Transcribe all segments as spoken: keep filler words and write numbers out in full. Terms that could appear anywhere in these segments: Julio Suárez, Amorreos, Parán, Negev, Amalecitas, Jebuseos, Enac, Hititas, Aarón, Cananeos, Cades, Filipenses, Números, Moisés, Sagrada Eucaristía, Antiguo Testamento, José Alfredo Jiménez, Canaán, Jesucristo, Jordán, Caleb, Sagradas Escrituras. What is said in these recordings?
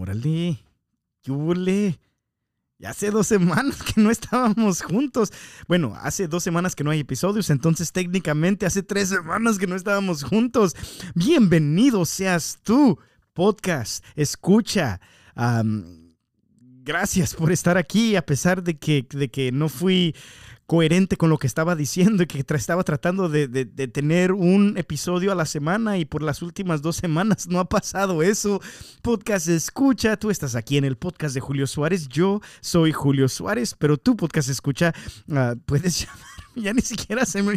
Órale, qué hule. Ya hace dos semanas que no estábamos juntos. Bueno, hace dos semanas que no hay episodios, entonces técnicamente hace tres semanas que no estábamos juntos. Bienvenido seas tú, podcast, escucha. Um, gracias por estar aquí, a pesar de que, de que no fui coherente con lo que estaba diciendo y que tra- estaba tratando de, de, de tener un episodio a la semana, y por las últimas dos semanas no ha pasado eso. Podcast Escucha, tú estás aquí en el podcast de Julio Suárez. Yo soy Julio Suárez, pero tú, podcast Escucha, uh, puedes llamar. Ya ni siquiera se me...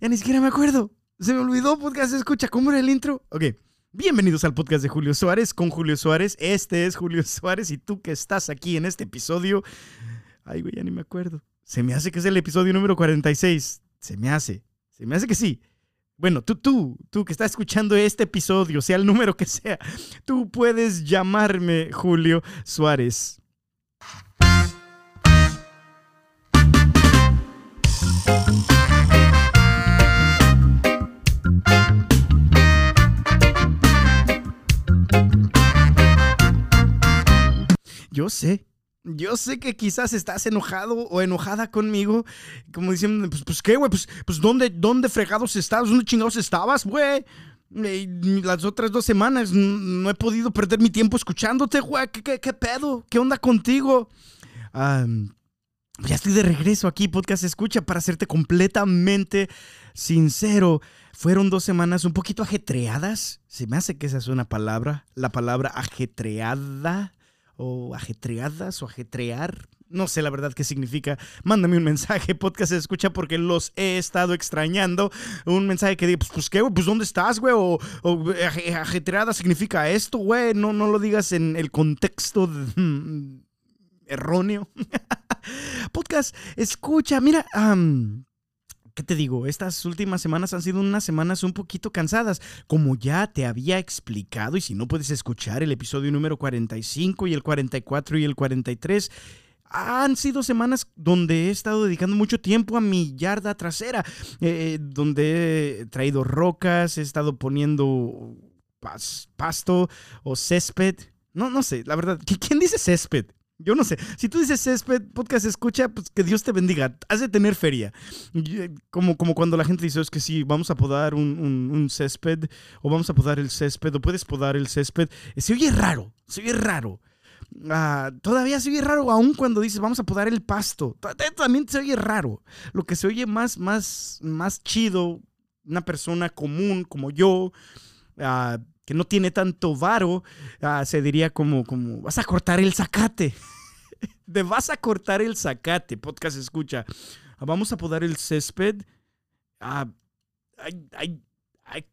Ya ni siquiera me acuerdo. Se me olvidó, podcast Escucha. ¿Cómo era el intro? Ok. Bienvenidos al podcast de Julio Suárez con Julio Suárez. Este es Julio Suárez, y tú que estás aquí en este episodio... Ay, güey, ya ni me acuerdo. Se me hace que es el episodio número cuarenta y seis. Se me hace. Se me hace que sí. Bueno, tú, tú, tú que estás escuchando este episodio, sea el número que sea, tú puedes llamarme Julio Suárez. Yo sé. Yo sé que quizás estás enojado o enojada conmigo, como diciendo, pues, pues qué, güey, pues, pues ¿dónde, dónde fregados estabas? ¿Dónde chingados estabas, güey? Eh, las otras dos semanas no he podido perder mi tiempo escuchándote, güey. ¿Qué, qué, qué pedo? ¿Qué onda contigo? Um, ya estoy de regreso aquí, podcast Escucha. Para serte completamente sincero, fueron dos semanas un poquito ajetreadas. Se me hace que esa es una palabra, la palabra ajetreada. O ajetreadas, o ajetrear. No sé la verdad qué significa. Mándame un mensaje, podcast Escucha, porque los he estado extrañando. Un mensaje que diga, pues, pues qué, güey, pues ¿dónde estás, güey? O, o ajetreada significa esto, güey. No, no lo digas en el contexto de... erróneo. Podcast Escucha, mira... Um... ¿Qué te digo? Estas últimas semanas han sido unas semanas un poquito cansadas, como ya te había explicado, y si no puedes escuchar el episodio número cuarenta y cinco y el cuarenta y cuatro y el cuarenta y tres, han sido semanas donde he estado dedicando mucho tiempo a mi yarda trasera, eh, donde he traído rocas, he estado poniendo pas- pasto o césped, no, no sé, la verdad, ¿quién dice césped? Yo no sé, si tú dices césped, podcast Escucha, pues que Dios te bendiga, has de tener feria. Como, como cuando la gente dice, es que sí, vamos a podar un, un, un césped, o vamos a podar el césped, o puedes podar el césped. Se oye raro, se oye raro. Ah, todavía se oye raro aún cuando dices, vamos a podar el pasto. También se oye raro. Lo que se oye más, más, más chido, una persona común como yo, ah, que no tiene tanto varo, uh, se diría como, como, vas a cortar el zacate. De vas a cortar el zacate, podcast Escucha. Uh, vamos a podar el césped. Uh, hay, hay, hay,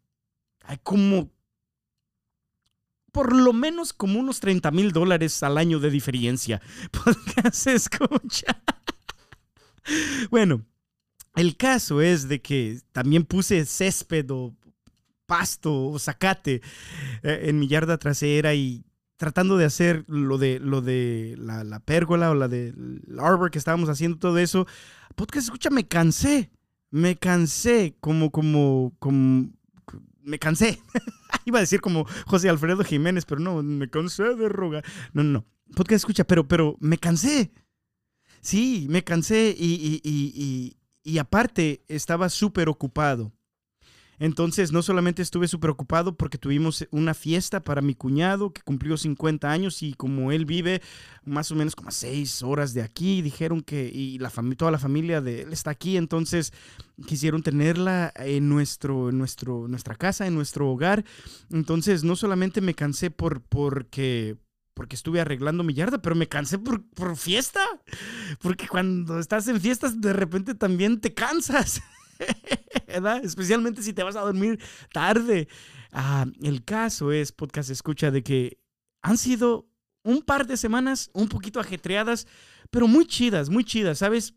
hay como, por lo menos como unos treinta mil dólares al año de diferencia. Podcast Escucha. Bueno, el caso es de que también puse césped o pasto o zacate eh, en mi yarda trasera, y tratando de hacer lo de, lo de la, la pérgola o la del arbor que estábamos haciendo, todo eso. Podcast Escucha, me cansé, me cansé, como, como, como, me cansé. Iba a decir como José Alfredo Jiménez, pero no, me cansé de rogar. No, no, no, podcast Escucha, pero, pero me cansé. Sí, me cansé y, y, y, y, y aparte estaba súper ocupado. Entonces, no solamente estuve súper ocupado porque tuvimos una fiesta para mi cuñado que cumplió cincuenta años, y como él vive más o menos como a seis horas de aquí, dijeron que y la fam- toda la familia de él está aquí, entonces quisieron tenerla en nuestro, en nuestro, nuestra casa, en nuestro hogar. Entonces, no solamente me cansé por, porque... porque estuve arreglando mi yarda, pero me cansé por, por fiesta. Porque cuando estás en fiestas, de repente también te cansas. ¿Verdad? Especialmente si te vas a dormir tarde. Ah, el caso es, podcast Escucha, de que han sido un par de semanas un poquito ajetreadas, pero muy chidas, muy chidas, ¿sabes?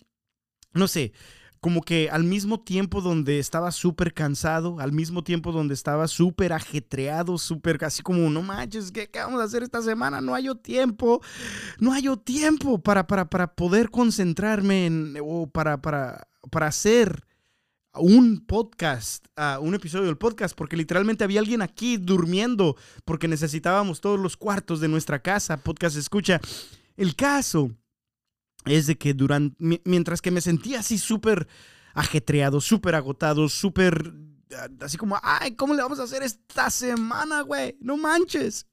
No sé, como que al mismo tiempo donde estaba súper cansado, al mismo tiempo donde estaba súper ajetreado, súper así como, no manches, ¿qué, ¿qué vamos a hacer esta semana? No hay tiempo, no hay tiempo para, para, para poder concentrarme en, o para, para, para hacer un podcast, uh, un episodio del podcast, porque literalmente había alguien aquí durmiendo, porque necesitábamos todos los cuartos de nuestra casa, podcast escucha. El caso es de que durante, mientras que me sentía así súper ajetreado, súper agotado, súper... Así como, ay, ¿cómo le vamos a hacer esta semana, güey? No manches.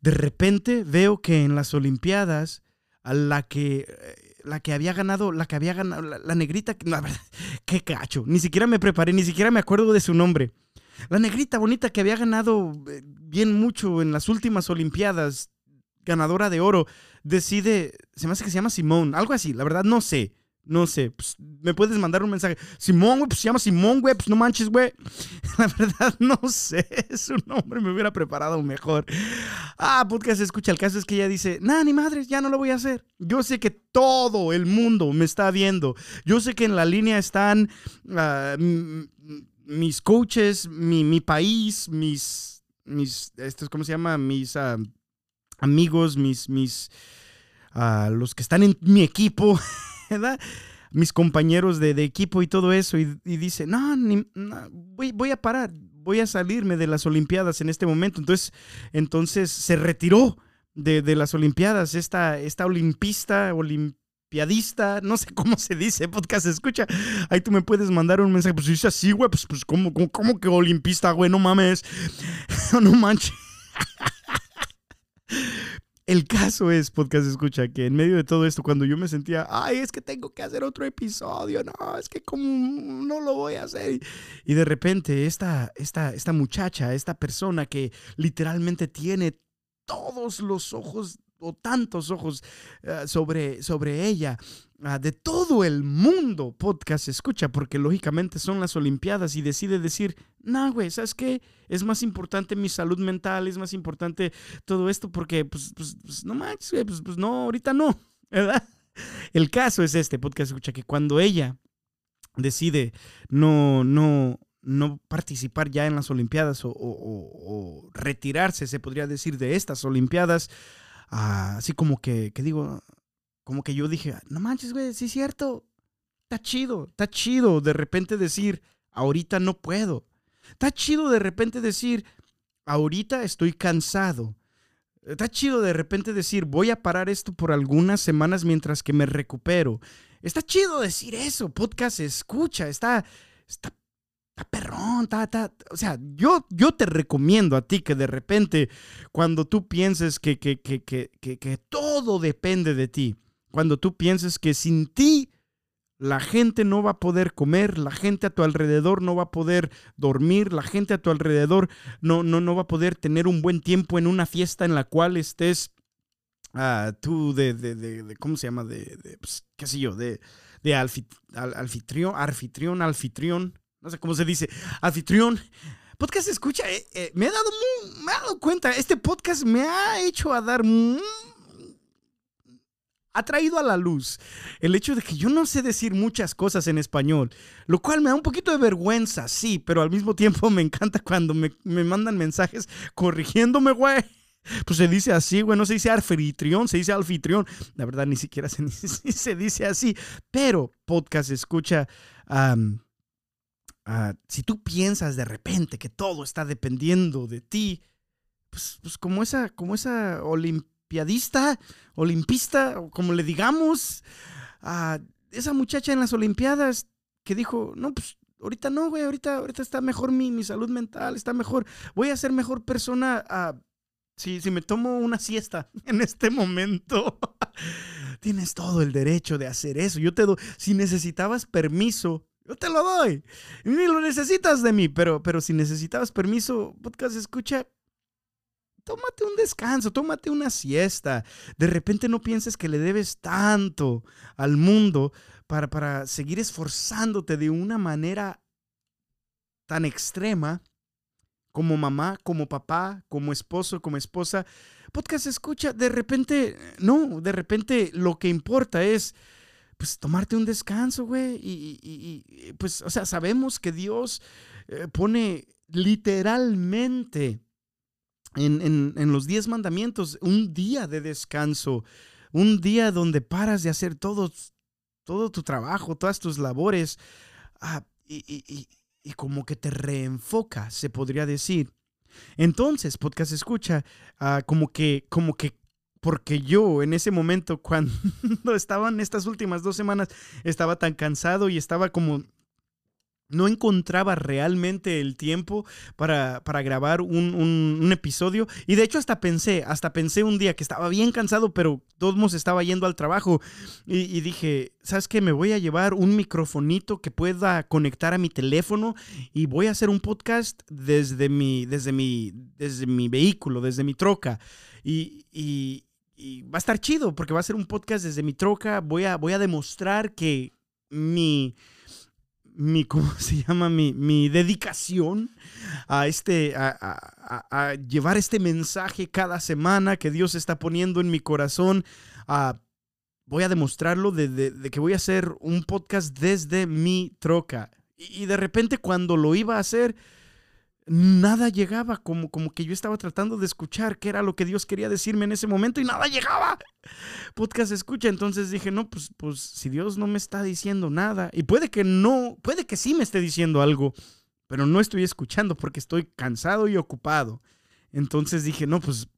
De repente veo que en las Olimpiadas, a la que, la que había ganado, la que había ganado, la, la negrita, la verdad, qué cacho. Ni siquiera me preparé, ni siquiera me acuerdo de su nombre. La negrita bonita que había ganado bien mucho en las últimas Olimpiadas, ganadora de oro, decide, se me hace que se llama Simón, algo así, la verdad no sé. No sé, pues, me puedes mandar un mensaje. Simón, güey, pues se llama Simón, güey, pues no manches, güey. La verdad, no sé su nombre, me hubiera preparado mejor. Ah, podcast escucha, el caso es que ella dice, nah, ni madres, ya no lo voy a hacer. Yo sé que todo el mundo me está viendo. Yo sé que en la línea están uh, mis coaches, mi, mi país, mis, mis, estos, ¿cómo se llama? Mis uh, amigos, mis, mis, uh, los que están en mi equipo, ¿verdad? Mis compañeros de, de equipo y todo eso, y, y dice, no, ni, no voy, voy a parar, voy a salirme de las Olimpiadas en este momento. Entonces, entonces se retiró de, de las Olimpiadas esta, esta olimpista, olimpiadista, no sé cómo se dice, podcast escucha, ahí tú me puedes mandar un mensaje, pues dice así, güey, pues, pues ¿cómo, cómo, cómo que olimpista, güey? No mames, no manches. El caso es, podcast escucha, que en medio de todo esto, cuando yo me sentía, ay, es que tengo que hacer otro episodio, no, es que como no lo voy a hacer. Y de repente esta, esta, esta muchacha, esta persona que literalmente tiene todos los ojos o tantos ojos uh, sobre, sobre ella, uh, de todo el mundo, podcast escucha, porque lógicamente son las Olimpiadas, y decide decir, nah, güey, ¿sabes qué? Es más importante mi salud mental, es más importante todo esto, porque, pues, pues, pues no manches, güey, pues, pues no, ahorita no, ¿verdad? El caso es este, podcast escucha, que cuando ella decide no, no, no participar ya en las Olimpiadas o, o, o, o retirarse, se podría decir, de estas Olimpiadas, ah, así como que, que digo, como que yo dije, no manches, güey, sí es cierto, está chido, está chido de repente decir, ahorita no puedo. Está chido de repente decir, ahorita estoy cansado. Está chido de repente decir, voy a parar esto por algunas semanas mientras que me recupero. Está chido decir eso, podcast escucha, está, está, está perrón, está, está. O sea, yo, yo te recomiendo a ti que de repente, cuando tú pienses que, que, que, que, que, que todo depende de ti, cuando tú pienses que sin ti, la gente no va a poder comer, la gente a tu alrededor no va a poder dormir, la gente a tu alrededor no, no, no va a poder tener un buen tiempo en una fiesta en la cual estés uh, tú de, de, de, de, ¿cómo se llama? De, de pues, qué sé yo, de, de alfit, al, alfitrión, anfitrión, anfitrión, no sé cómo se dice, anfitrión. Podcast escucha, eh, eh, me he dado, me he dado cuenta, este podcast me ha hecho a dar... Muy, ha traído a la luz el hecho de que yo no sé decir muchas cosas en español, lo cual me da un poquito de vergüenza, sí, pero al mismo tiempo me encanta cuando me, me mandan mensajes corrigiéndome, güey. Pues se dice así, güey, no se dice anfitrión, se dice anfitrión. La verdad, ni siquiera se, se dice así, pero podcast escucha... Um, uh, si tú piensas de repente que todo está dependiendo de ti, pues, pues como esa, como esa Olimpia, Olimpiadista, olimpista, o como le digamos, a esa muchacha en las Olimpiadas que dijo, no, pues ahorita no, güey, ahorita, ahorita está mejor mi, mi salud mental, está mejor, voy a ser mejor persona a, si, si me tomo una siesta en este momento. Tienes todo el derecho de hacer eso, yo te doy, si necesitabas permiso, yo te lo doy, ni lo necesitas de mí, pero, pero si necesitabas permiso, podcast escucha, tómate un descanso, tómate una siesta. De repente no pienses que le debes tanto al mundo para, para seguir esforzándote de una manera tan extrema como mamá, como papá, como esposo, como esposa. Podcast escucha, de repente, no, de repente lo que importa es pues tomarte un descanso, güey. Y, y, y pues, o sea, sabemos que Dios eh, pone literalmente... En, en, en los diez mandamientos, un día de descanso, un día donde paras de hacer todo, todo tu trabajo, todas tus labores, ah, y, y, y, y como que te reenfoca, se podría decir. Entonces, podcast escucha, uh, como que, como que, porque yo en ese momento, cuando estaban estas últimas dos semanas, estaba tan cansado y estaba como... no encontraba realmente el tiempo para, para grabar un, un, un episodio. Y de hecho hasta pensé, hasta pensé un día que estaba bien cansado, pero todos estaba yendo al trabajo. Y, y dije, ¿sabes qué? Me voy a llevar un microfonito que pueda conectar a mi teléfono y voy a hacer un podcast desde mi, desde mi, desde mi vehículo, desde mi troca. Y... y, y va a estar chido porque va a ser un podcast desde mi troca. Voy a, voy a demostrar que mi... mi, ¿cómo se llama? Mi, mi dedicación a, este, a, a, a llevar este mensaje cada semana que Dios está poniendo en mi corazón. Uh, voy a demostrarlo de, de, de que voy a hacer un podcast desde mi troca. Y, y de repente cuando lo iba a hacer, nada llegaba. Como, como que yo estaba tratando de escuchar qué era lo que Dios quería decirme en ese momento y nada llegaba. Podcast escucha. Entonces dije, no, pues, pues si Dios no me está diciendo nada, y puede que no, puede que sí me esté diciendo algo, pero no estoy escuchando porque estoy cansado y ocupado. Entonces dije, no, pues,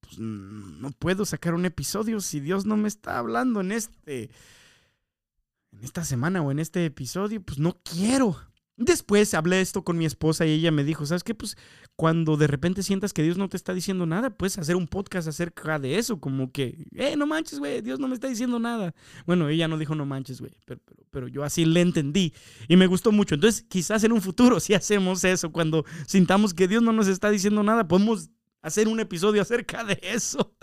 pues no puedo sacar un episodio si Dios no me está hablando en este, en esta semana o en este episodio, pues no quiero. Después hablé esto con mi esposa y ella me dijo, ¿sabes qué? Pues cuando de repente sientas que Dios no te está diciendo nada, puedes hacer un podcast acerca de eso, como que, eh, no manches, güey, Dios no me está diciendo nada. Bueno, ella no dijo no manches, güey, pero, pero, pero yo así le entendí y me gustó mucho. Entonces, quizás en un futuro si hacemos eso, cuando sintamos que Dios no nos está diciendo nada, podemos hacer un episodio acerca de eso.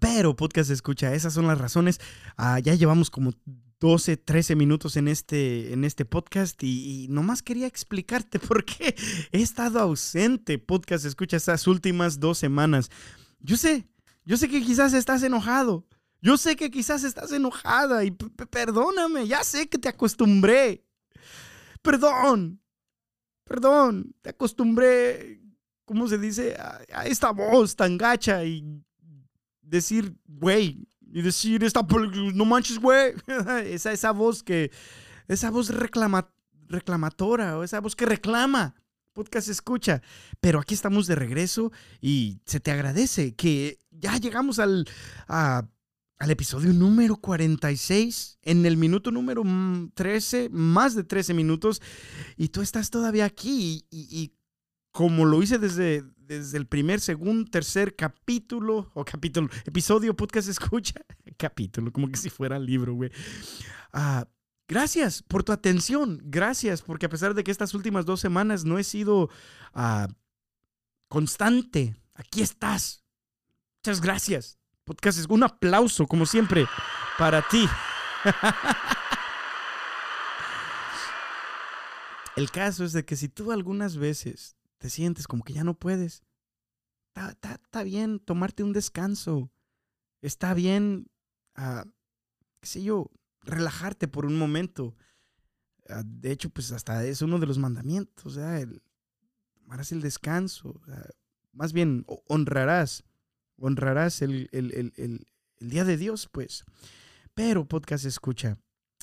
Pero, podcast escucha, esas son las razones. Ah, ya llevamos como doce, trece minutos en este, en este podcast y, y nomás quería explicarte por qué he estado ausente, podcast escucha, estas últimas dos semanas. Yo sé, yo sé que quizás estás enojado, yo sé que quizás estás enojada y perdóname, ya sé que te acostumbré. Perdón, perdón, te acostumbré, ¿cómo se dice? A, a esta voz tan gacha y decir, güey. Y decir, esta, no manches, güey. Esa, esa voz que... Esa voz reclama, reclamatora, o esa voz que reclama. Podcast escucha. Pero aquí estamos de regreso y se te agradece que ya llegamos al, a, al episodio número cuarenta y seis. En el minuto número trece, más de trece minutos. Y tú estás todavía aquí. Y, y, y como lo hice desde... desde el primer, segundo, tercer capítulo, o capítulo, episodio, podcast, escucha, capítulo, como que si fuera libro, güey. Uh, gracias por tu atención, gracias, porque a pesar de que estas últimas dos semanas no he sido uh, constante, aquí estás. Muchas gracias, podcast, un aplauso, como siempre, para ti. El caso es de que si tú algunas veces te sientes como que ya no puedes, Está, está, está bien tomarte un descanso. Está bien, uh, qué sé yo, relajarte por un momento. Uh, de hecho, pues hasta es uno de los mandamientos, ¿eh? El, tomarás el descanso. Uh, más bien, honrarás, honrarás el, el, el, el, el día de Dios, pues. Pero, podcast escucha,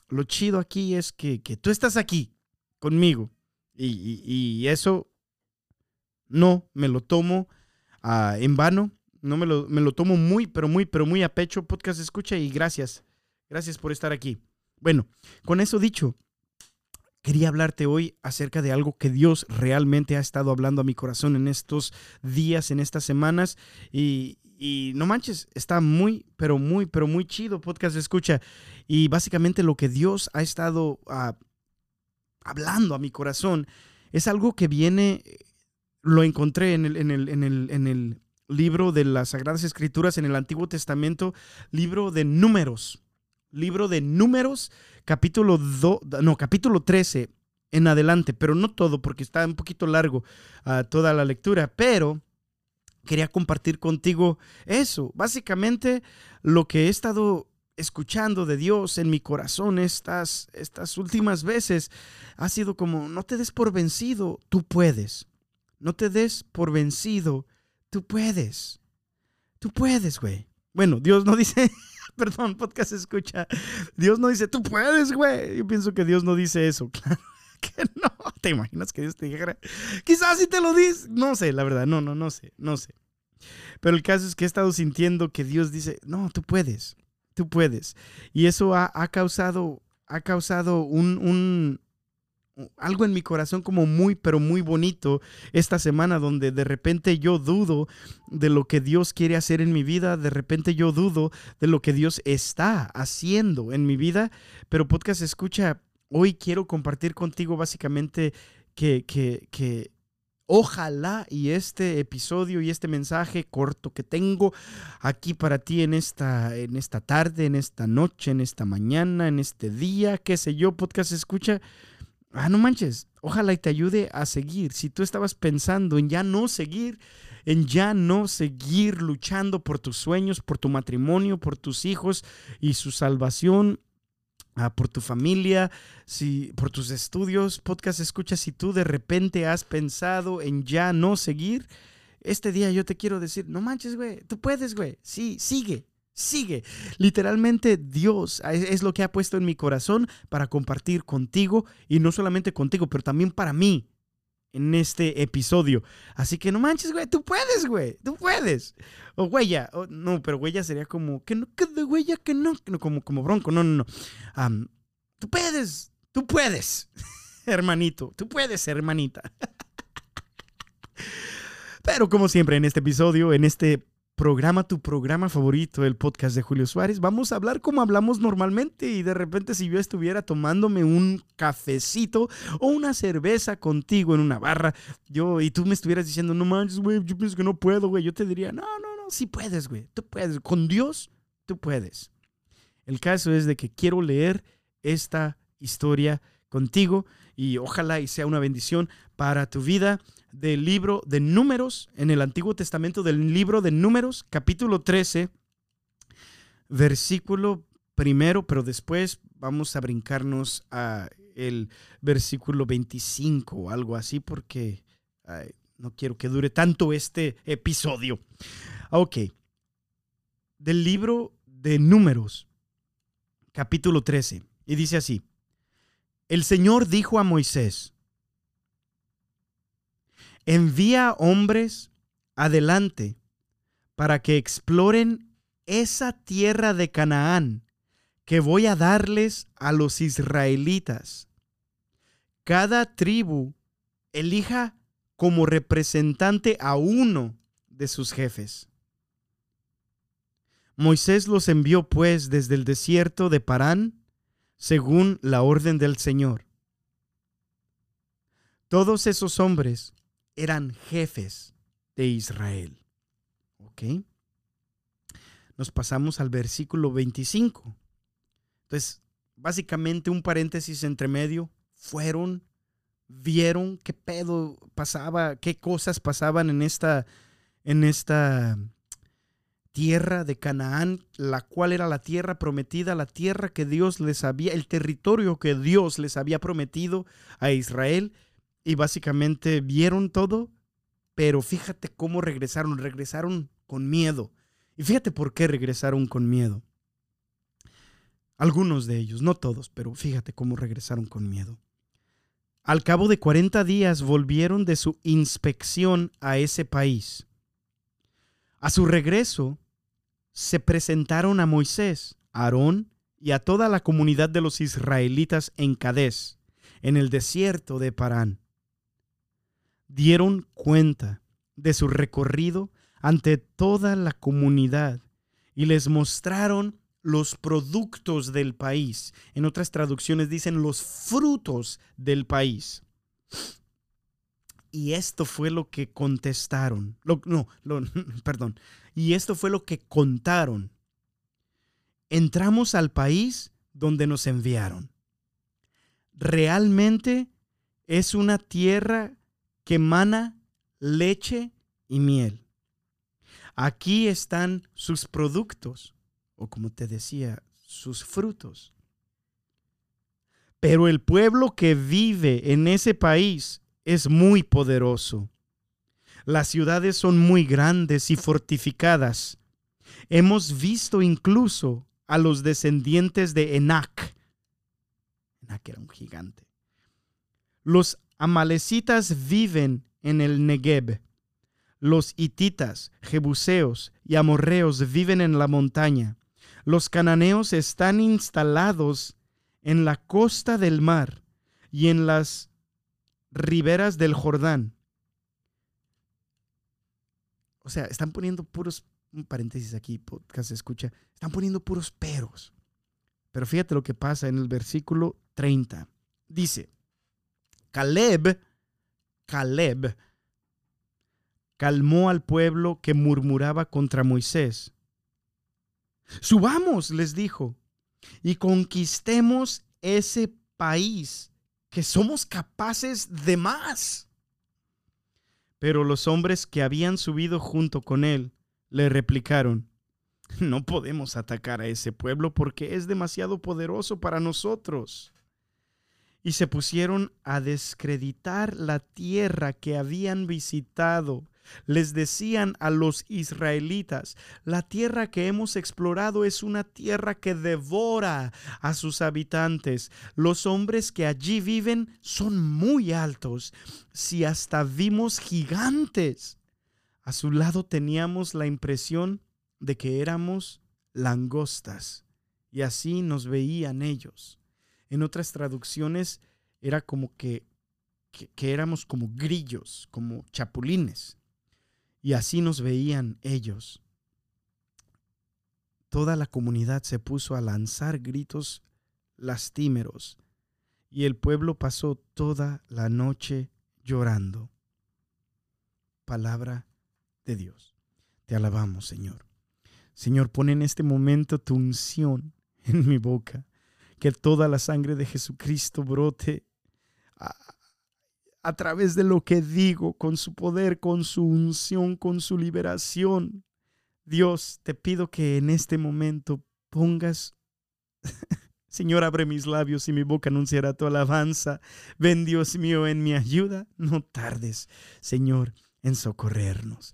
lo chido aquí es que, que tú estás aquí conmigo. Y, y, y eso... no me lo tomo uh, en vano, no me lo, me lo tomo muy, pero muy, pero muy a pecho. Podcast escucha y gracias, gracias por estar aquí. Bueno, con eso dicho, quería hablarte hoy acerca de algo que Dios realmente ha estado hablando a mi corazón en estos días, en estas semanas. Y, y no manches, está muy, pero muy, pero muy chido, podcast escucha. Y básicamente lo que Dios ha estado uh, hablando a mi corazón es algo que viene... Lo encontré en el, en, el, en, el, en el libro de las Sagradas Escrituras, en el Antiguo Testamento, libro de Números, libro de Números, capítulo do, no, capítulo trece en adelante, pero no todo porque está un poquito largo uh, toda la lectura, pero quería compartir contigo eso, básicamente lo que he estado escuchando de Dios en mi corazón estas, estas últimas veces ha sido como, no te des por vencido, tú puedes. No te des por vencido. Tú puedes. Tú puedes, güey. Bueno, Dios no dice perdón, podcast escucha. Dios no dice, tú puedes, güey. Yo pienso que Dios no dice eso, claro que no. ¿Te imaginas que Dios te dijera? Quizás si te lo dice. No sé, la verdad, no, no, no sé, no sé. Pero el caso es que he estado sintiendo que Dios dice, no, tú puedes, tú puedes. Y eso ha, ha causado, ha causado un... un algo en mi corazón como muy, pero muy bonito esta semana, donde de repente yo dudo de lo que Dios quiere hacer en mi vida, de repente yo dudo de lo que Dios está haciendo en mi vida, pero podcast escucha, hoy quiero compartir contigo básicamente que, que, que ojalá y este episodio y este mensaje corto que tengo aquí para ti en esta, en esta tarde, en esta noche, en esta mañana, en este día, qué sé yo, podcast escucha, ah, no manches, ojalá y te ayude a seguir. Si tú estabas pensando en ya no seguir, en ya no seguir luchando por tus sueños, por tu matrimonio, por tus hijos y su salvación, ah, por tu familia, si, por tus estudios, podcast escucha, si tú de repente has pensado en ya no seguir, este día yo te quiero decir, no manches, güey, tú puedes, güey, sí, sigue. Sigue. Literalmente Dios es lo que ha puesto en mi corazón para compartir contigo, y no solamente contigo, pero también para mí en este episodio. Así que no manches, güey, tú puedes, güey, tú puedes. O huella, o, no, pero huella sería como, que no, que de huella, que no, como, como bronco, no, no, no. Um, tú puedes, tú puedes, hermanito, tú puedes, hermanita. Pero como siempre en este episodio, en este programa, tu programa favorito, el podcast de Julio Suárez, vamos a hablar como hablamos normalmente, y de repente si yo estuviera tomándome un cafecito o una cerveza contigo en una barra, yo y tú me estuvieras diciendo, no manches, güey, yo pienso que no puedo, güey, yo te diría, no, no, no, sí puedes, güey, tú puedes, con Dios, tú puedes. El caso es de que quiero leer esta historia contigo y ojalá y sea una bendición para tu vida, del libro de Números, en el Antiguo Testamento, del libro de Números, capítulo trece, versículo primero, pero después vamos a brincarnos a el versículo veinticinco o algo así, porque ay, no quiero que dure tanto este episodio. Ok, del libro de Números, capítulo trece, y dice así: el Señor dijo a Moisés, envía hombres adelante para que exploren esa tierra de Canaán que voy a darles a los israelitas. Cada tribu elija como representante a uno de sus jefes. Moisés los envió pues desde el desierto de Parán, según la orden del Señor. Todos esos hombres eran jefes de Israel. ¿Ok? Nos pasamos al versículo veinticinco. Entonces, básicamente un paréntesis entre medio. Fueron, vieron qué pedo pasaba, qué cosas pasaban en esta, en esta tierra de Canaán, la cual era la tierra prometida, la tierra que Dios les había, el territorio que Dios les había prometido a Israel. Y básicamente vieron todo, pero fíjate cómo regresaron, regresaron con miedo. Y fíjate por qué regresaron con miedo. Algunos de ellos, no todos, pero fíjate cómo regresaron con miedo. Al cabo de cuarenta días volvieron de su inspección a ese país. A su regreso se presentaron a Moisés, Aarón y a toda la comunidad de los israelitas en Cades, en el desierto de Parán. Dieron cuenta de su recorrido ante toda la comunidad y les mostraron los productos del país. En otras traducciones dicen los frutos del país. Y esto fue lo que contestaron. Lo, no, lo, perdón. Y esto fue lo que contaron. Entramos al país donde nos enviaron. Realmente es una tierra que emana leche y miel. Aquí están sus productos, o como te decía, sus frutos. Pero el pueblo que vive en ese país es muy poderoso. Las ciudades son muy grandes y fortificadas. Hemos visto incluso a los descendientes de Enac. Enac era un gigante. Los amalecitas viven en el Negev. Los hititas, jebuseos y amorreos viven en la montaña. Los cananeos están instalados en la costa del mar y en las riberas del Jordán. O sea, están poniendo puros, un paréntesis aquí, podcast escucha, están poniendo puros peros. Pero fíjate lo que pasa en el versículo treinta. Dice, Caleb, Caleb, calmó al pueblo que murmuraba contra Moisés. Subamos, les dijo, y conquistemos ese país que somos capaces de más. Pero los hombres que habían subido junto con él le replicaron, no podemos atacar a ese pueblo porque es demasiado poderoso para nosotros. Y se pusieron a descreditar la tierra que habían visitado. Les decían a los israelitas, la tierra que hemos explorado es una tierra que devora a sus habitantes. Los hombres que allí viven son muy altos. Si hasta vimos gigantes, a su lado teníamos la impresión de que éramos langostas. Y así nos veían ellos. En otras traducciones era como que, que, que éramos como grillos, como chapulines. Y así nos veían ellos. Toda la comunidad se puso a lanzar gritos lastimeros y el pueblo pasó toda la noche llorando. Palabra de Dios. Te alabamos, Señor. Señor, pon en este momento tu unción en mi boca, que toda la sangre de Jesucristo brote a A través de lo que digo, con su poder, con su unción, con su liberación. Dios, te pido que en este momento pongas... Señor, abre mis labios y mi boca anunciará tu alabanza. Ven, Dios mío, en mi ayuda. No tardes, Señor, en socorrernos.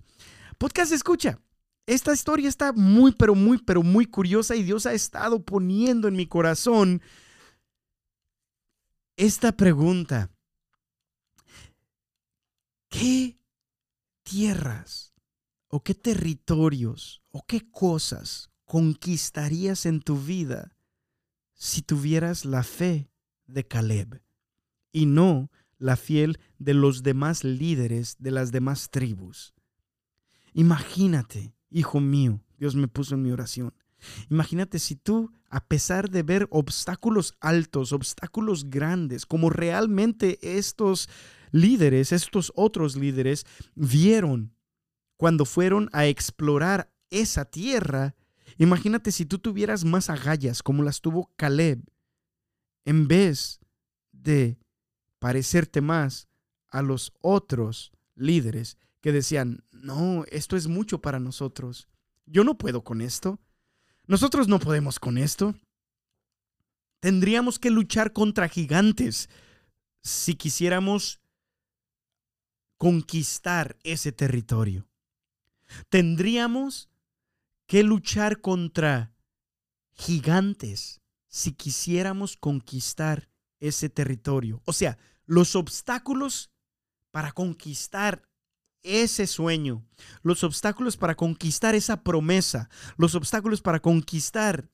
Podcast escucha. Esta historia está muy, pero muy, pero muy curiosa y Dios ha estado poniendo en mi corazón esta pregunta. ¿Qué tierras o qué territorios o qué cosas conquistarías en tu vida si tuvieras la fe de Caleb y no la fiel de los demás líderes de las demás tribus? Imagínate, hijo mío, Dios me puso en mi oración. Imagínate si tú, a pesar de ver obstáculos altos, obstáculos grandes, como realmente estos líderes, estos otros líderes vieron cuando fueron a explorar esa tierra, imagínate si tú tuvieras más agallas como las tuvo Caleb, en vez de parecerte más a los otros líderes que decían, no, esto es mucho para nosotros, yo no puedo con esto. Nosotros no podemos con esto. Tendríamos que luchar contra gigantes si quisiéramos conquistar ese territorio. Tendríamos que luchar contra gigantes si quisiéramos conquistar ese territorio. O sea, los obstáculos para conquistar ese sueño, los obstáculos para conquistar esa promesa, los obstáculos para conquistar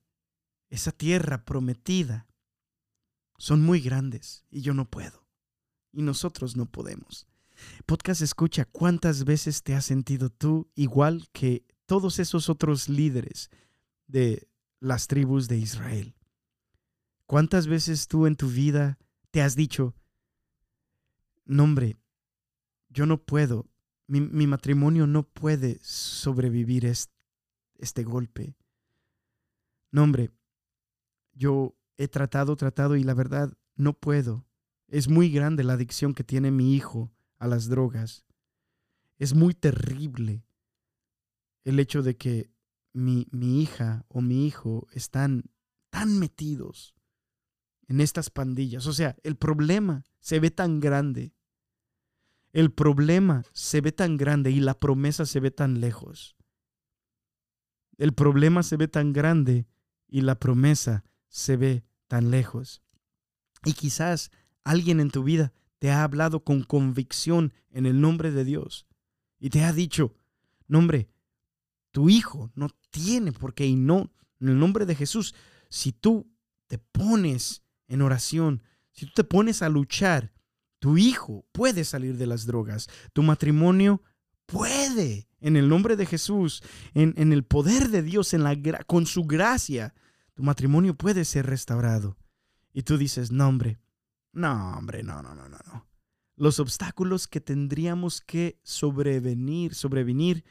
esa tierra prometida son muy grandes y yo no puedo y nosotros no podemos. Podcast escucha, ¿cuántas veces te has sentido tú igual que todos esos otros líderes de las tribus de Israel? ¿Cuántas veces tú en tu vida te has dicho, no hombre, yo no puedo? Mi, mi matrimonio no puede sobrevivir este, este golpe. No, hombre, yo he tratado, tratado y la verdad no puedo. Es muy grande la adicción que tiene mi hijo a las drogas. Es muy terrible el hecho de que mi, mi hija o mi hijo están tan metidos en estas pandillas. O sea, el problema se ve tan grande. El problema se ve tan grande y la promesa se ve tan lejos. El problema se ve tan grande y la promesa se ve tan lejos. Y quizás alguien en tu vida te ha hablado con convicción en el nombre de Dios y te ha dicho, no hombre, tu hijo no tiene por qué, y no, en el nombre de Jesús, si tú te pones en oración, si tú te pones a luchar, tu hijo puede salir de las drogas, tu matrimonio puede, en el nombre de Jesús, en, en el poder de Dios, en la, con su gracia, tu matrimonio puede ser restaurado. Y tú dices, no hombre, No, hombre, no, no, no, no, no. Los obstáculos que tendríamos que sobrevenir, sobrevenir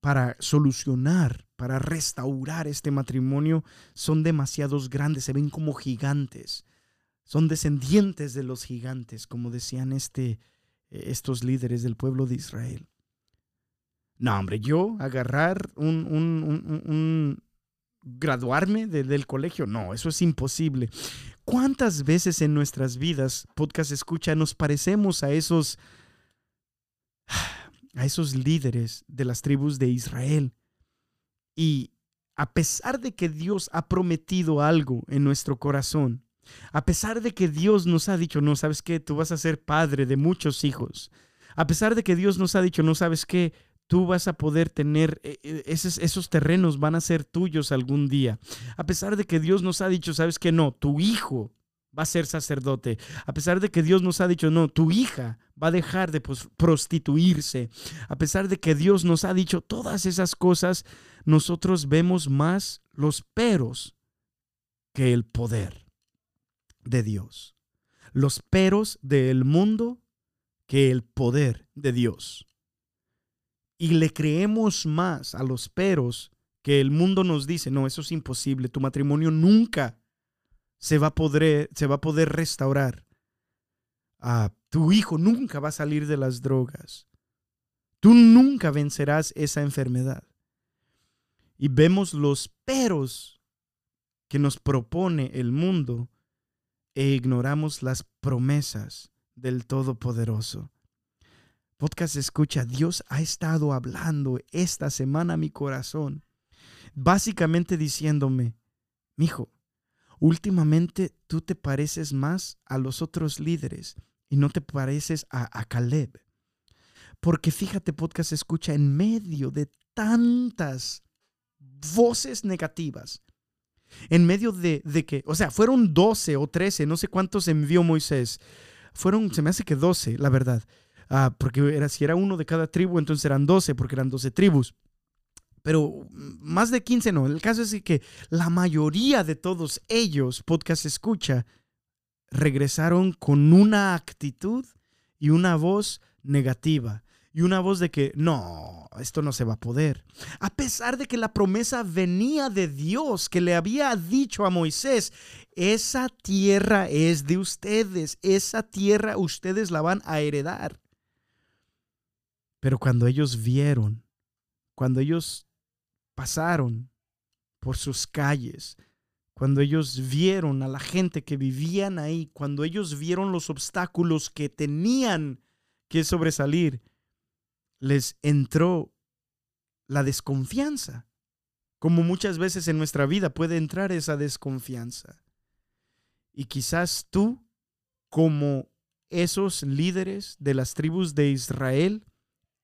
para solucionar, para restaurar este matrimonio son demasiados grandes, se ven como gigantes. Son descendientes de los gigantes, como decían este, estos líderes del pueblo de Israel. No, hombre, yo agarrar un... un, un, un graduarme de, del colegio, no, eso es imposible. ¿Cuántas veces en nuestras vidas, podcast escucha, nos parecemos a esos a esos líderes de las tribus de Israel? Y a pesar de que Dios ha prometido algo en nuestro corazón, a pesar de que Dios nos ha dicho, no, ¿sabes qué? Tú vas a ser padre de muchos hijos. A pesar de que Dios nos ha dicho, no, ¿sabes qué? Tú vas a poder tener, esos, esos terrenos van a ser tuyos algún día. A pesar de que Dios nos ha dicho, ¿sabes qué? No, tu hijo va a ser sacerdote. A pesar de que Dios nos ha dicho, no, tu hija va a dejar de prostituirse. A pesar de que Dios nos ha dicho todas esas cosas, nosotros vemos más los peros que el poder de Dios. Los peros del mundo que el poder de Dios. Y le creemos más a los peros que el mundo nos dice, no, eso es imposible, tu matrimonio nunca se va a poder, se va a poder restaurar. Ah, tu hijo nunca va a salir de las drogas. Tú nunca vencerás esa enfermedad. Y vemos los peros que nos propone el mundo e ignoramos las promesas del Todopoderoso. Podcast escucha, Dios ha estado hablando esta semana a mi corazón, básicamente diciéndome, mijo, últimamente tú te pareces más a los otros líderes y no te pareces a, a Caleb. Porque fíjate, podcast escucha, en medio de tantas voces negativas, en medio de, de que, o sea, fueron doce o trece, no sé cuántos envió Moisés, fueron, se me hace que doce, la verdad. Ah, porque era, si era uno de cada tribu, entonces eran doce, porque eran doce tribus. Pero más de quince no. El caso es que la mayoría de todos ellos, podcast escucha, regresaron con una actitud y una voz negativa. Y una voz de que, no, esto no se va a poder. A pesar de que la promesa venía de Dios, que le había dicho a Moisés, esa tierra es de ustedes, esa tierra ustedes la van a heredar. Pero cuando ellos vieron, cuando ellos pasaron por sus calles, cuando ellos vieron a la gente que vivían ahí, cuando ellos vieron los obstáculos que tenían que sobresalir, les entró la desconfianza. Como muchas veces en nuestra vida puede entrar esa desconfianza. Y quizás tú, como esos líderes de las tribus de Israel,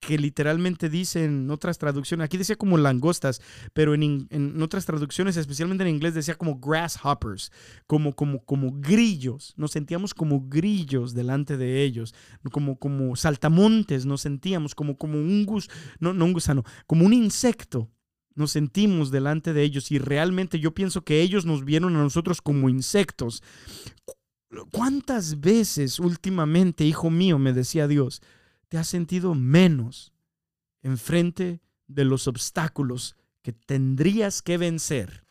que literalmente dicen en otras traducciones, aquí decía como langostas, pero en, en otras traducciones, especialmente en inglés, decía como grasshoppers, como, como, como grillos. Nos sentíamos como grillos delante de ellos, como, como saltamontes nos sentíamos, como, como un gus, no, no un gusano, como un insecto nos sentimos delante de ellos. Y realmente yo pienso que ellos nos vieron a nosotros como insectos. ¿Cuántas veces últimamente, hijo mío, me decía Dios, te has sentido menos enfrente de los obstáculos que tendrías que vencer?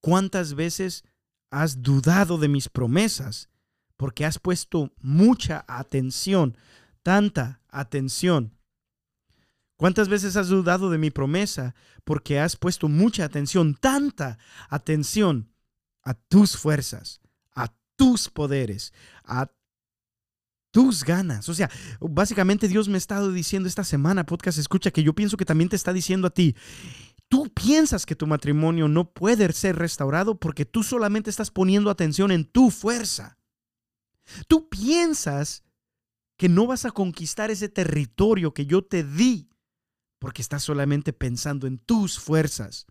¿Cuántas veces has dudado de mis promesas? Porque has puesto mucha atención, tanta atención. ¿Cuántas veces has dudado de mi promesa? Porque has puesto mucha atención, tanta atención a tus fuerzas, a tus poderes, a tus ganas. O sea, básicamente Dios me ha estado diciendo esta semana, podcast escucha, que yo pienso que también te está diciendo a ti, Tú piensas que tu matrimonio no puede ser restaurado porque tú solamente estás poniendo atención en tu fuerza. Tú piensas que no vas a conquistar ese territorio que yo te di porque estás solamente pensando en tus fuerzas.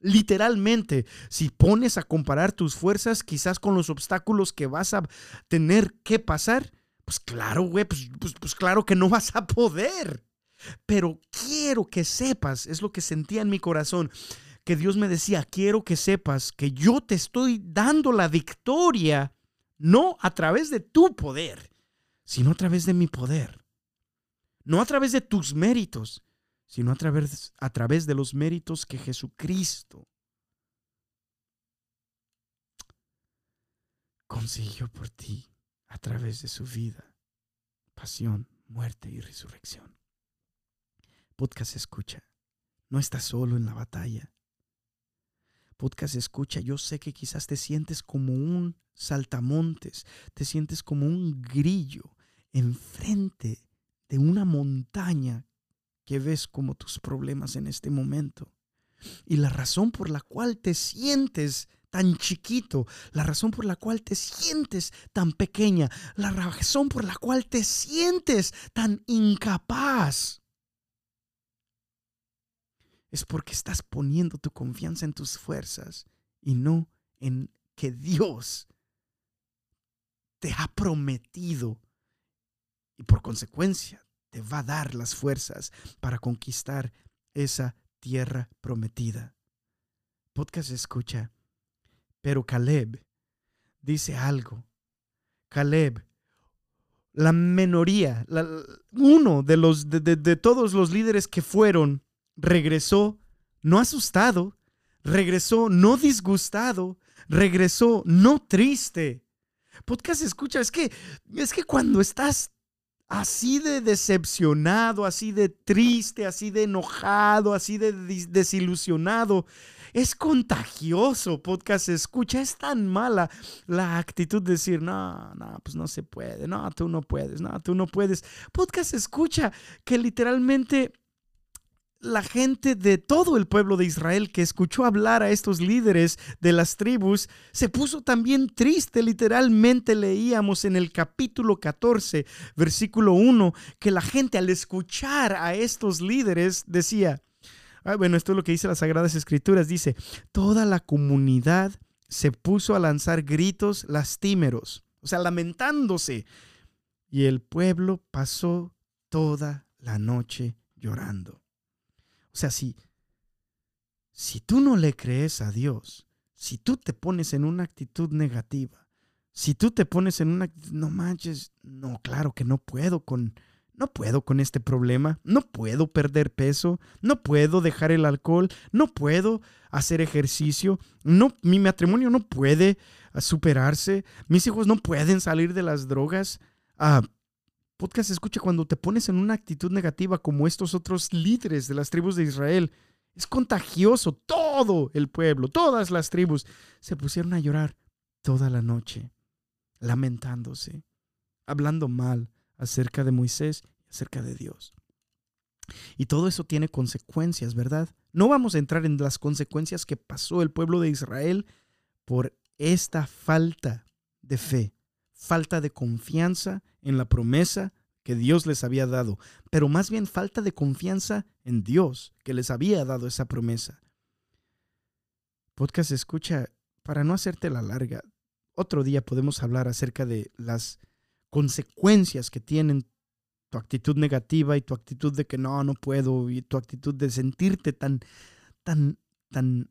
Literalmente, si pones a comparar tus fuerzas quizás con los obstáculos que vas a tener que pasar, pues claro, güey, pues, pues, pues claro que no vas a poder. Pero quiero que sepas, es lo que sentía en mi corazón, que Dios me decía, quiero que sepas que yo te estoy dando la victoria, no a través de tu poder, sino a través de mi poder. No a través de tus méritos, sino a través, a través de los méritos que Jesucristo consiguió por ti a través de su vida, pasión, muerte y resurrección. Podcast escucha, no estás solo en la batalla. Podcast escucha, yo sé que quizás te sientes como un saltamontes, te sientes como un grillo enfrente de una montaña que ves como tus problemas en este momento. Y la razón por la cual te sientes tan chiquito, la razón por la cual te sientes tan pequeña, la razón por la cual te sientes tan incapaz, es porque estás poniendo tu confianza en tus fuerzas y no en que Dios te ha prometido y por consecuencia te va a dar las fuerzas para conquistar esa tierra prometida. Podcast escucha, pero Caleb dice algo. Caleb, la minoría, la, uno de, los, de, de, de todos los líderes que fueron, regresó no asustado, regresó no disgustado, regresó no triste. Podcast escucha, es que, es que cuando estás así de decepcionado, así de triste, así de enojado, así de dis- desilusionado, es contagioso. Podcast escucha, es tan mala la actitud de decir, no, no, pues no se puede, no, tú no puedes, no, tú no puedes. Podcast escucha, que literalmente la gente de todo el pueblo de Israel que escuchó hablar a estos líderes de las tribus se puso también triste. Literalmente leíamos en el capítulo catorce, versículo uno, que la gente al escuchar a estos líderes decía, ah, bueno, esto es lo que dice las Sagradas Escrituras, dice, toda la comunidad se puso a lanzar gritos lastimeros, o sea, lamentándose, y el pueblo pasó toda la noche llorando. O sea, si, si tú no le crees a Dios, si tú te pones en una actitud negativa, si tú te pones en una, no manches, no, claro que no puedo con, no puedo con este problema, no puedo perder peso, no puedo dejar el alcohol, no puedo hacer ejercicio, no, mi matrimonio no puede superarse, mis hijos no pueden salir de las drogas. Ah, Podcast escucha, cuando te pones en una actitud negativa como estos otros líderes de las tribus de Israel, es contagioso. Todo el pueblo, todas las tribus se pusieron a llorar toda la noche, lamentándose, hablando mal acerca de Moisés y acerca de Dios. Y todo eso tiene consecuencias, ¿verdad? No vamos a entrar en las consecuencias que pasó el pueblo de Israel por esta falta de fe, falta de confianza en la promesa que Dios les había dado, pero más bien falta de confianza en Dios que les había dado esa promesa. Podcast escucha, para no hacerte la larga, otro día podemos hablar acerca de las consecuencias que tienen tu actitud negativa y tu actitud de que no, no puedo, y tu actitud de sentirte tan, tan, tan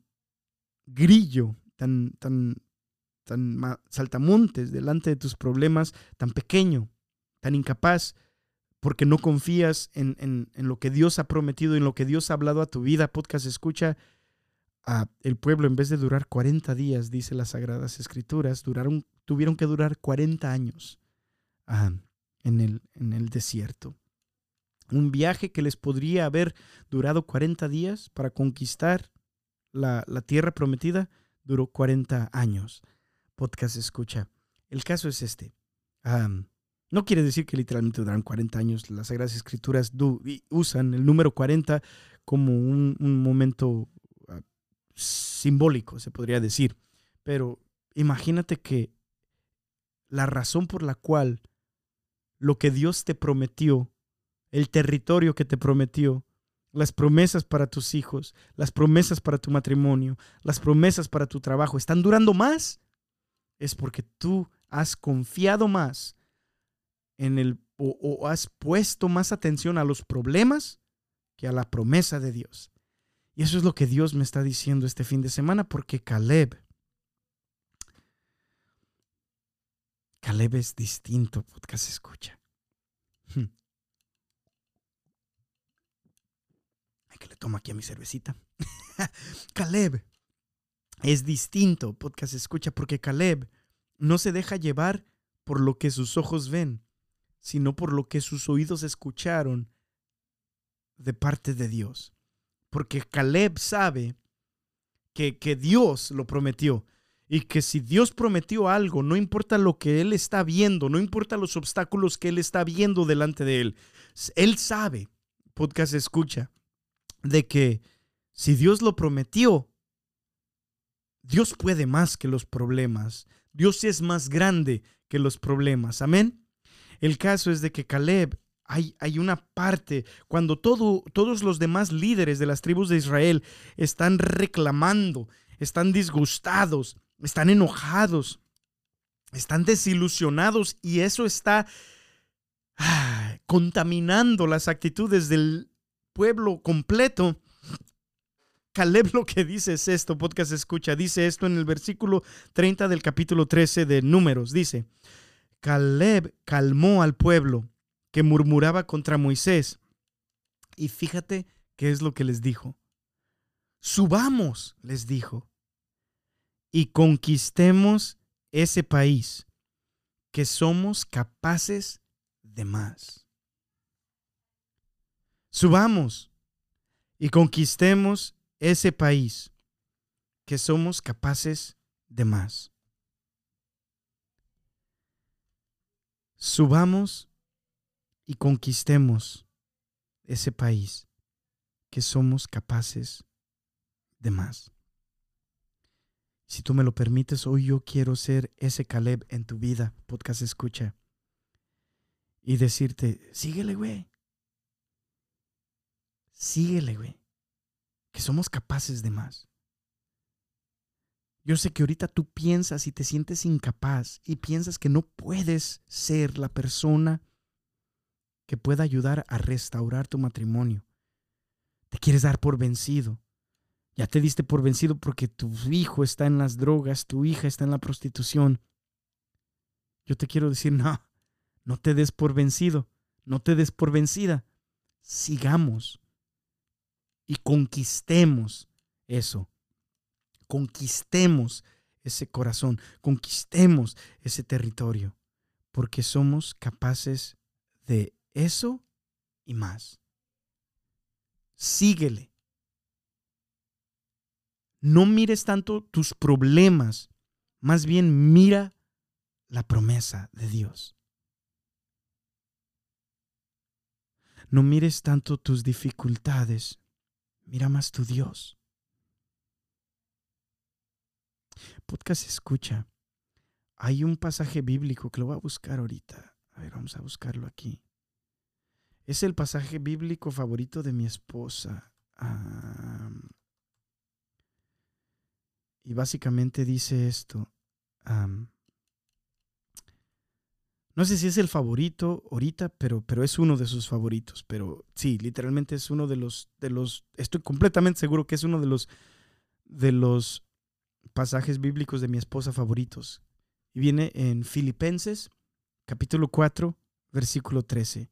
grillo, tan, tan, tan saltamontes delante de tus problemas, tan pequeño, tan incapaz, porque no confías en, en, en lo que Dios ha prometido, en lo que Dios ha hablado a tu vida. Podcast escucha, a el pueblo, en vez de durar cuarenta días, dice las Sagradas Escrituras, duraron, tuvieron que durar cuarenta años ah, en, el, en el desierto. Un viaje que les podría haber durado cuarenta días para conquistar la, la tierra prometida, duró cuarenta años. Podcast escucha, el caso es este. Um, No quiere decir que literalmente duran cuarenta años. Las Sagradas Escrituras do, usan el número cuarenta como un, un momento simbólico, se podría decir. Pero imagínate que la razón por la cual lo que Dios te prometió, el territorio que te prometió, las promesas para tus hijos, las promesas para tu matrimonio, las promesas para tu trabajo, ¿están durando más? Es porque tú has confiado más en el, o, o has puesto más atención a los problemas que a la promesa de Dios. Y eso es lo que Dios me está diciendo este fin de semana, porque Caleb, Caleb es distinto, podcast escucha. Hmm. Hay que le tomo aquí a mi cervecita. Caleb es distinto, podcast escucha, porque Caleb no se deja llevar por lo que sus ojos ven, sino por lo que sus oídos escucharon de parte de Dios. Porque Caleb sabe que, que Dios lo prometió. Y que si Dios prometió algo, no importa lo que él está viendo, no importa los obstáculos que él está viendo delante de él. Él sabe, podcast escucha, de que si Dios lo prometió, Dios puede más que los problemas. Dios es más grande que los problemas. Amén. El caso es de que Caleb, hay, hay una parte, cuando todo, todos los demás líderes de las tribus de Israel están reclamando, están disgustados, están enojados, están desilusionados, y eso está ah, contaminando las actitudes del pueblo completo. Caleb lo que dice es esto, podcast escucha, dice esto en el versículo treinta del capítulo trece de Números. Dice, Caleb calmó al pueblo que murmuraba contra Moisés. Y fíjate qué es lo que les dijo. Subamos, les dijo, y conquistemos ese país, que somos capaces de más. Subamos y conquistemos ese país, que somos capaces de más. Subamos y conquistemos ese país, que somos capaces de más. Si tú me lo permites, hoy yo quiero ser ese Caleb en tu vida, podcast escucha, y decirte, síguele, güey. Síguele, güey. Que somos capaces de más. Yo sé que ahorita tú piensas y te sientes incapaz y piensas que no puedes ser la persona que pueda ayudar a restaurar tu matrimonio. Te quieres dar por vencido. Ya te diste por vencido porque tu hijo está en las drogas, tu hija está en la prostitución. Yo te quiero decir, no, no te des por vencido, no te des por vencida. Sigamos y conquistemos eso. Conquistemos ese corazón, conquistemos ese territorio, porque somos capaces de eso y más. Síguele. No mires tanto tus problemas, más bien mira la promesa de Dios. No mires tanto tus dificultades, mira más tu Dios. Podcast escucha, hay un pasaje bíblico que lo voy a buscar ahorita. A ver, vamos a buscarlo aquí. Es el pasaje bíblico favorito de mi esposa. Um, Y básicamente dice esto. Um, no sé si es el favorito ahorita, pero, pero es uno de sus favoritos. Pero sí, literalmente es uno de los, de los... Estoy completamente seguro que es uno de los, de los pasajes bíblicos de mi esposa favoritos. Y viene en Filipenses, capítulo cuatro, versículo trece.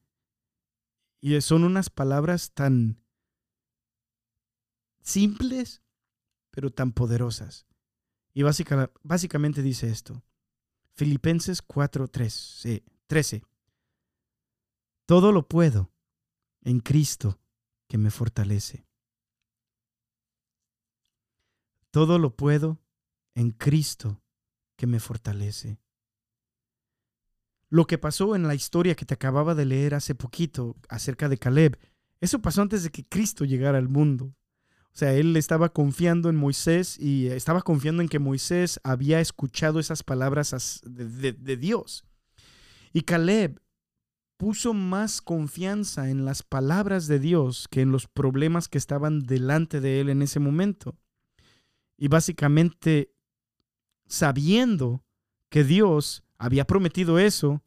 Y son unas palabras tan simples, pero tan poderosas. Y básica, básicamente dice esto. Filipenses cuatro, trece. Todo lo puedo en Cristo que me fortalece. Todo lo puedo en Cristo que me fortalece. Lo que pasó en la historia que te acababa de leer hace poquito acerca de Caleb, eso pasó antes de que Cristo llegara al mundo. O O sea, él estaba confiando en Moisés y estaba confiando en que Moisés había escuchado esas palabras de, de, de Dios. Y Caleb puso más confianza en las palabras de Dios que en los problemas que estaban delante de él en ese momento. Y básicamente, sabiendo que Dios había prometido eso,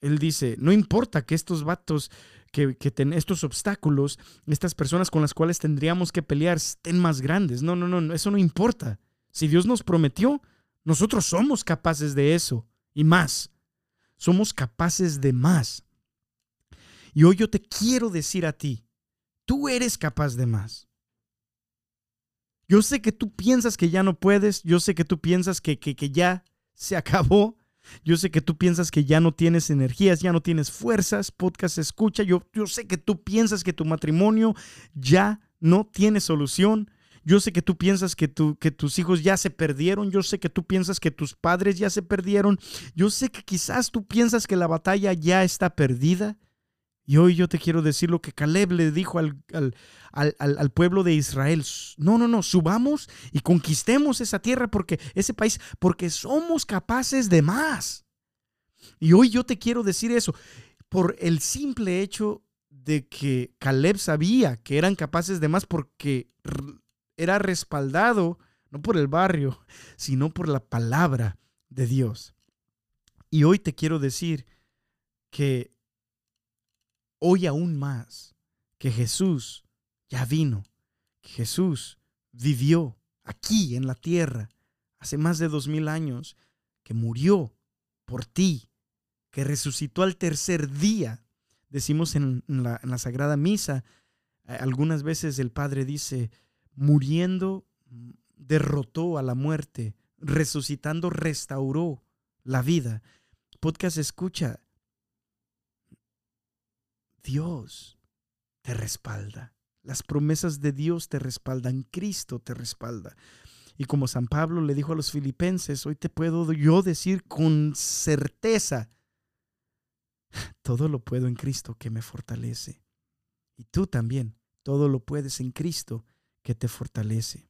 él dice, no importa que estos vatos, que, que ten, estos obstáculos, estas personas con las cuales tendríamos que pelear estén más grandes. No, no, no, eso no importa. Si Dios nos prometió, nosotros somos capaces de eso y más. Somos capaces de más. Y hoy yo te quiero decir a ti, tú eres capaz de más. Yo sé que tú piensas que ya no puedes, yo sé que tú piensas que, que, que ya se acabó. Yo sé que tú piensas que ya no tienes energías, ya no tienes fuerzas, podcast escucha. Yo, yo sé que tú piensas que tu matrimonio ya no tiene solución. Yo sé que tú piensas que, tu, que tus hijos ya se perdieron. Yo sé que tú piensas que tus padres ya se perdieron. Yo sé que quizás tú piensas que la batalla ya está perdida. Y hoy yo te quiero decir lo que Caleb le dijo al, al, al, al pueblo de Israel. No, no, no, subamos y conquistemos esa tierra, porque ese país, porque somos capaces de más. Y hoy yo te quiero decir eso, por el simple hecho de que Caleb sabía que eran capaces de más, porque era respaldado, no por el barrio, sino por la palabra de Dios. Y hoy te quiero decir que hoy aún más, que Jesús ya vino, que Jesús vivió aquí en la tierra hace más de dos mil años, que murió por ti, que resucitó al tercer día. Decimos en la, en la Sagrada Misa, eh, algunas veces el Padre dice, muriendo derrotó a la muerte, resucitando restauró la vida. Podcast escucha, Dios te respalda. Las promesas de Dios te respaldan. Cristo te respalda. Y como San Pablo le dijo a los filipenses, hoy te puedo yo decir con certeza, todo lo puedo en Cristo que me fortalece. Y tú también, todo lo puedes en Cristo que te fortalece.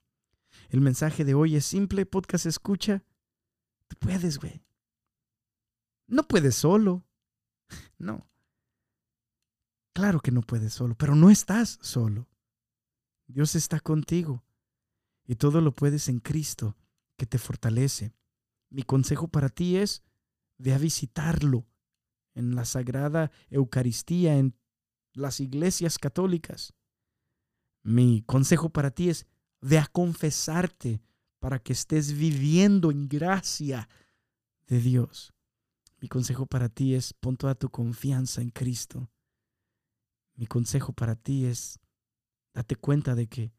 El mensaje de hoy es simple, podcast escucha. Tú puedes, güey. No puedes solo. No. Claro que no puedes solo, pero no estás solo. Dios está contigo y todo lo puedes en Cristo que te fortalece. Mi consejo para ti es, ve a visitarlo en la Sagrada Eucaristía, en las iglesias católicas. Mi consejo para ti es, ve a confesarte para que estés viviendo en gracia de Dios. Mi consejo para ti es, pon toda tu confianza en Cristo. Mi consejo para ti es, date cuenta de que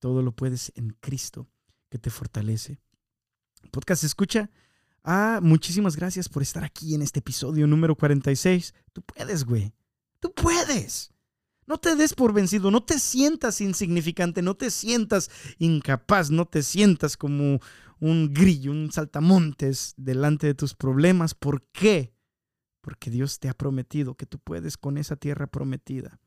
todo lo puedes en Cristo que te fortalece. Podcast escucha. Ah, muchísimas gracias por estar aquí en este episodio número cuarenta y seis. Tú puedes, güey. Tú puedes. No te des por vencido. No te sientas insignificante. No te sientas incapaz. No te sientas como un grillo, un saltamontes delante de tus problemas. ¿Por qué? Porque Dios te ha prometido que tú puedes con esa tierra prometida.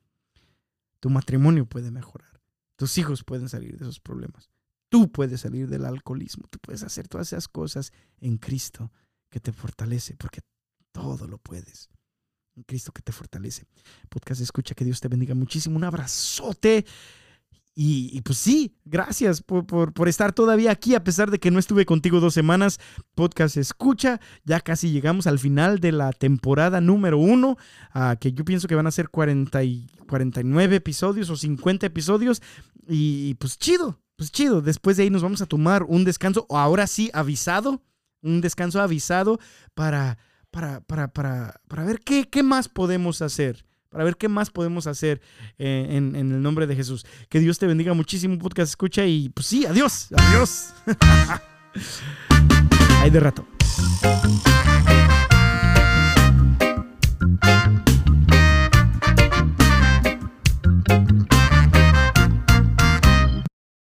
Tu matrimonio puede mejorar. Tus hijos pueden salir de esos problemas. Tú puedes salir del alcoholismo. Tú puedes hacer todas esas cosas en Cristo que te fortalece. Porque todo lo puedes en Cristo que te fortalece. Podcast escucha, que Dios te bendiga muchísimo. Un abrazote. Y, y pues sí, gracias por, por, por estar todavía aquí, a pesar de que no estuve contigo dos semanas. Podcast escucha, ya casi llegamos al final de la temporada número uno, uh, que yo pienso que van a ser cuarenta y, cuarenta y nueve episodios o cincuenta episodios. Y pues chido, pues chido. Después de ahí nos vamos a tomar un descanso, o ahora sí avisado, un descanso avisado para, para, para, para, para ver qué, qué más podemos hacer. Para ver qué más podemos hacer en, en, en el nombre de Jesús. Que Dios te bendiga muchísimo, podcast escucha. Y pues sí, adiós, adiós. Ahí de rato.